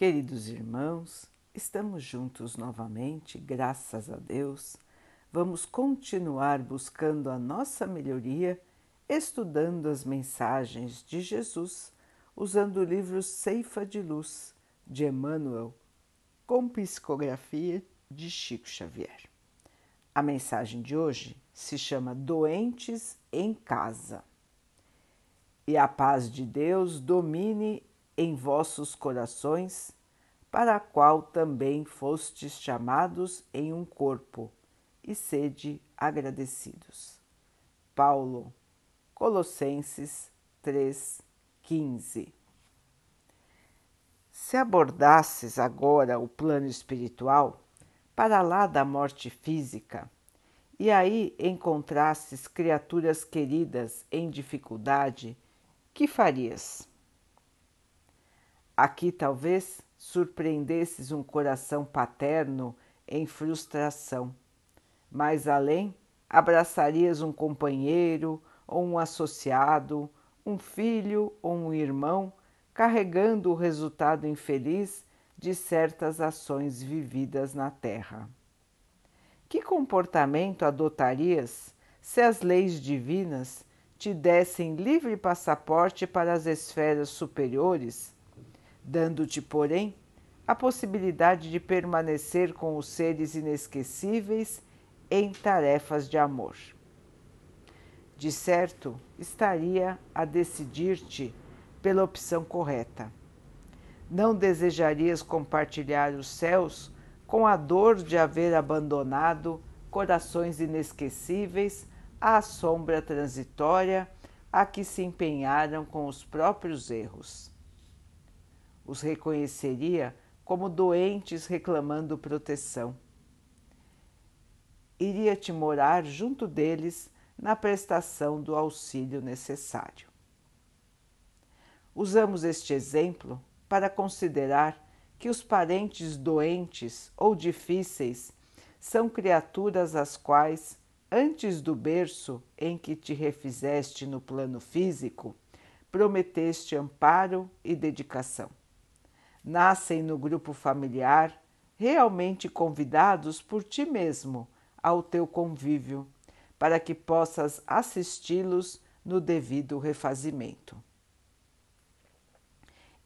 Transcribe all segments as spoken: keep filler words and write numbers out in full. Queridos irmãos, estamos juntos novamente, graças a Deus. Vamos continuar buscando a nossa melhoria, estudando as mensagens de Jesus, usando o livro Ceifa de Luz, de Emmanuel, com psicografia de Chico Xavier. A mensagem de hoje se chama Doentes em Casa. E a paz de Deus domine em vossos corações, para a qual também fostes chamados em um corpo, e sede agradecidos. Paulo, Colossenses três, quinze. Se abordasses agora o plano espiritual, para lá da morte física, e aí encontrasses criaturas queridas em dificuldade, que farias? Aqui talvez surpreendesses um coração paterno em frustração. Mais além, abraçarias um companheiro ou um associado, um filho ou um irmão, carregando o resultado infeliz de certas ações vividas na Terra. Que comportamento adotarias se as leis divinas te dessem livre passaporte para as esferas superiores, dando-te, porém, a possibilidade de permanecer com os seres inesquecíveis em tarefas de amor? De certo, estaria a decidir-te pela opção correta. Não desejarias compartilhar os céus com a dor de haver abandonado corações inesquecíveis à sombra transitória a que se empenharam com os próprios erros. Os reconheceria como doentes reclamando proteção. Iria-te morar junto deles na prestação do auxílio necessário. Usamos este exemplo para considerar que os parentes doentes ou difíceis são criaturas às quais, antes do berço em que te refizeste no plano físico, prometeste amparo e dedicação. Nascem no grupo familiar, realmente convidados por ti mesmo ao teu convívio, para que possas assisti-los no devido refazimento.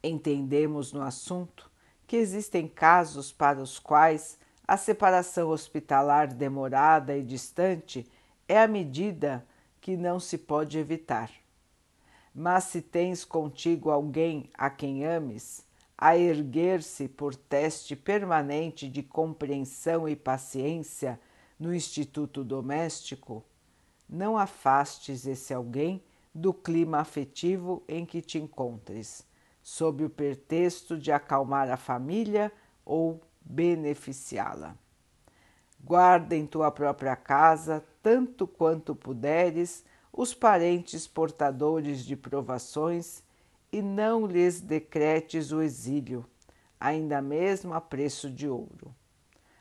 Entendemos no assunto que existem casos para os quais a separação hospitalar demorada e distante é a medida que não se pode evitar. Mas se tens contigo alguém a quem ames, a erguer-se por teste permanente de compreensão e paciência no instituto doméstico, não afastes esse alguém do clima afetivo em que te encontres, sob o pretexto de acalmar a família ou beneficiá-la. Guarda em tua própria casa, tanto quanto puderes, os parentes portadores de provações e não lhes decretes o exílio, ainda mesmo a preço de ouro.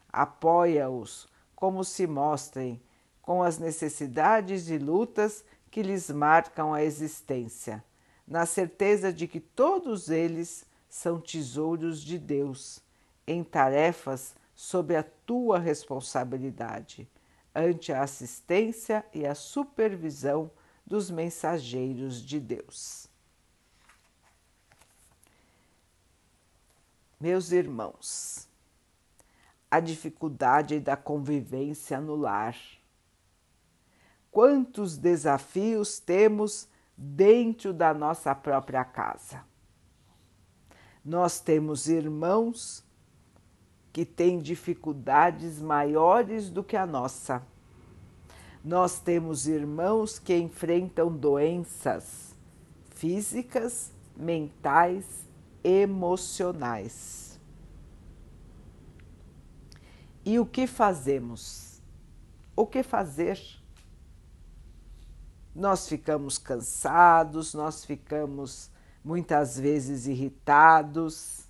Apoia-os como se mostrem, com as necessidades e lutas que lhes marcam a existência, na certeza de que todos eles são tesouros de Deus, em tarefas sob a tua responsabilidade, ante a assistência e a supervisão dos mensageiros de Deus. Meus irmãos, a dificuldade da convivência no lar. Quantos desafios temos dentro da nossa própria casa? Nós temos irmãos que têm dificuldades maiores do que a nossa. Nós temos irmãos que enfrentam doenças físicas, mentais, emocionais. E o que fazemos? O que fazer? Nós ficamos cansados, nós ficamos muitas vezes irritados,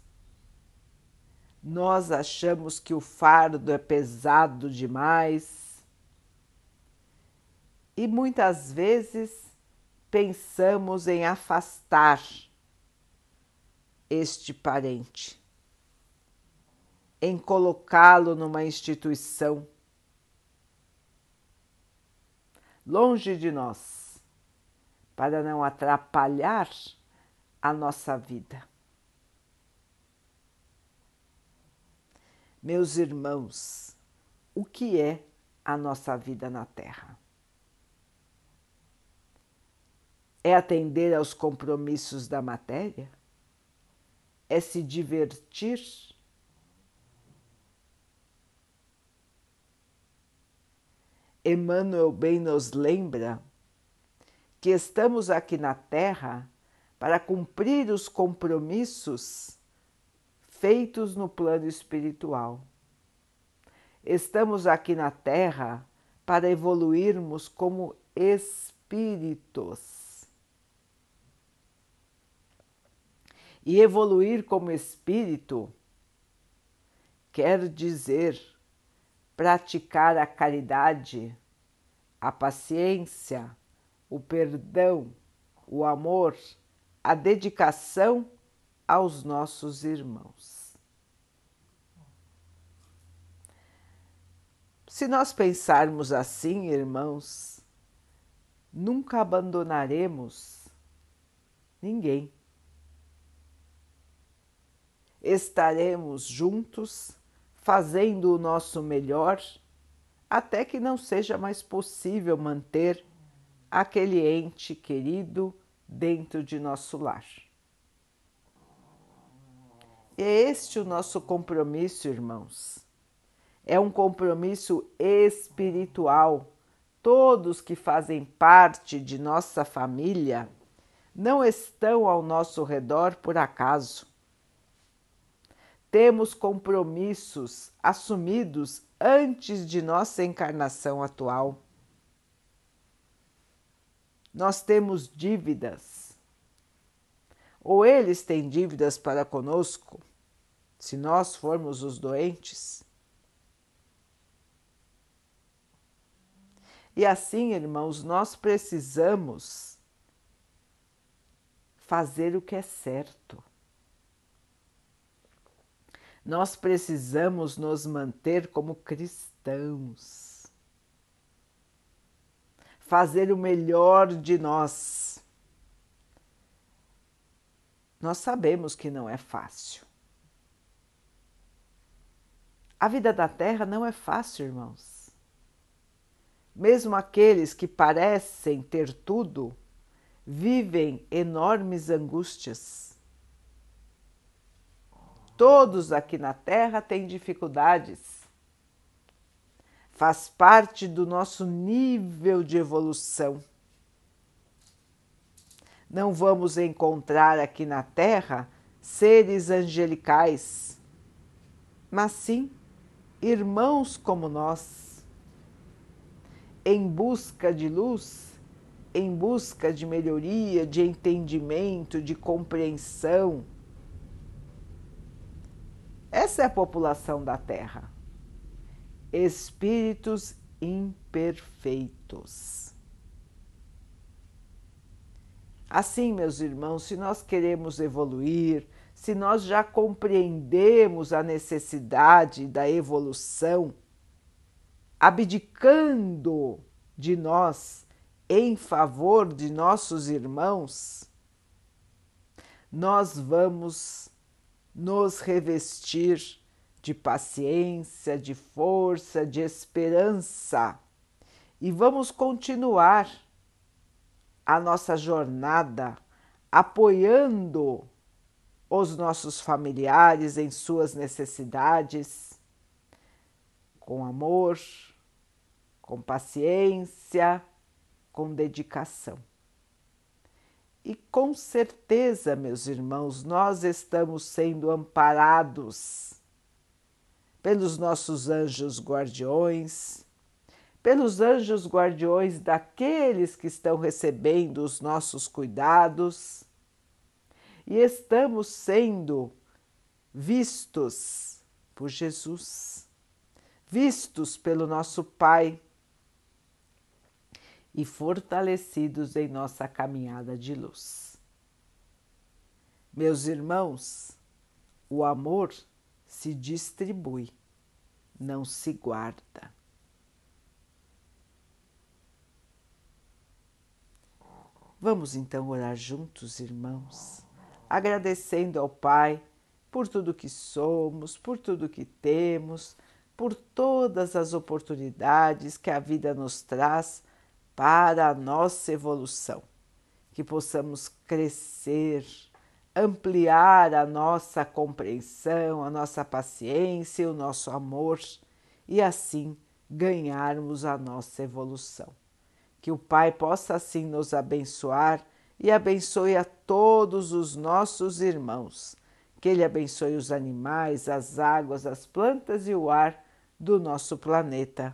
nós achamos que o fardo é pesado demais e muitas vezes pensamos em afastar este parente, em colocá-lo numa instituição. Longe de nós, para não atrapalhar a nossa vida. Meus irmãos, o que é a nossa vida na Terra? É atender aos compromissos da matéria? É se divertir? Emmanuel bem nos lembra que estamos aqui na Terra para cumprir os compromissos feitos no plano espiritual. Estamos aqui na Terra para evoluirmos como espíritos. E evoluir como espírito quer dizer praticar a caridade, a paciência, o perdão, o amor, a dedicação aos nossos irmãos. Se nós pensarmos assim, irmãos, nunca abandonaremos ninguém. Estaremos juntos, fazendo o nosso melhor, até que não seja mais possível manter aquele ente querido dentro de nosso lar. E é este o nosso compromisso, irmãos. É um compromisso espiritual. Todos que fazem parte de nossa família não estão ao nosso redor por acaso. Temos compromissos assumidos antes de nossa encarnação atual. Nós temos dívidas. Ou eles têm dívidas para conosco, se nós formos os doentes. E assim, irmãos, nós precisamos fazer o que é certo. Nós precisamos nos manter como cristãos, fazer o melhor de nós. Nós sabemos que não é fácil. A vida da Terra não é fácil, irmãos. Mesmo aqueles que parecem ter tudo, vivem enormes angústias. Todos aqui na Terra têm dificuldades. Faz parte do nosso nível de evolução. Não vamos encontrar aqui na Terra seres angelicais, mas sim irmãos como nós, em busca de luz, em busca de melhoria, de entendimento, de compreensão. Essa é a população da Terra, espíritos imperfeitos. Assim, meus irmãos, se nós queremos evoluir, se nós já compreendemos a necessidade da evolução, abdicando de nós em favor de nossos irmãos, nós vamos nos revestir de paciência, de força, de esperança. E vamos continuar a nossa jornada apoiando os nossos familiares em suas necessidades, com amor, com paciência, com dedicação. E com certeza, meus irmãos, nós estamos sendo amparados pelos nossos anjos guardiões, pelos anjos guardiões daqueles que estão recebendo os nossos cuidados, e estamos sendo vistos por Jesus, vistos pelo nosso Pai, e fortalecidos em nossa caminhada de luz. Meus irmãos, o amor se distribui, não se guarda. Vamos então orar juntos, irmãos, agradecendo ao Pai por tudo que somos, por tudo que temos, por todas as oportunidades que a vida nos traz para a nossa evolução, que possamos crescer, ampliar a nossa compreensão, a nossa paciência, o nosso amor e assim ganharmos a nossa evolução. Que o Pai possa assim nos abençoar e abençoe a todos os nossos irmãos. Que Ele abençoe os animais, as águas, as plantas e o ar do nosso planeta.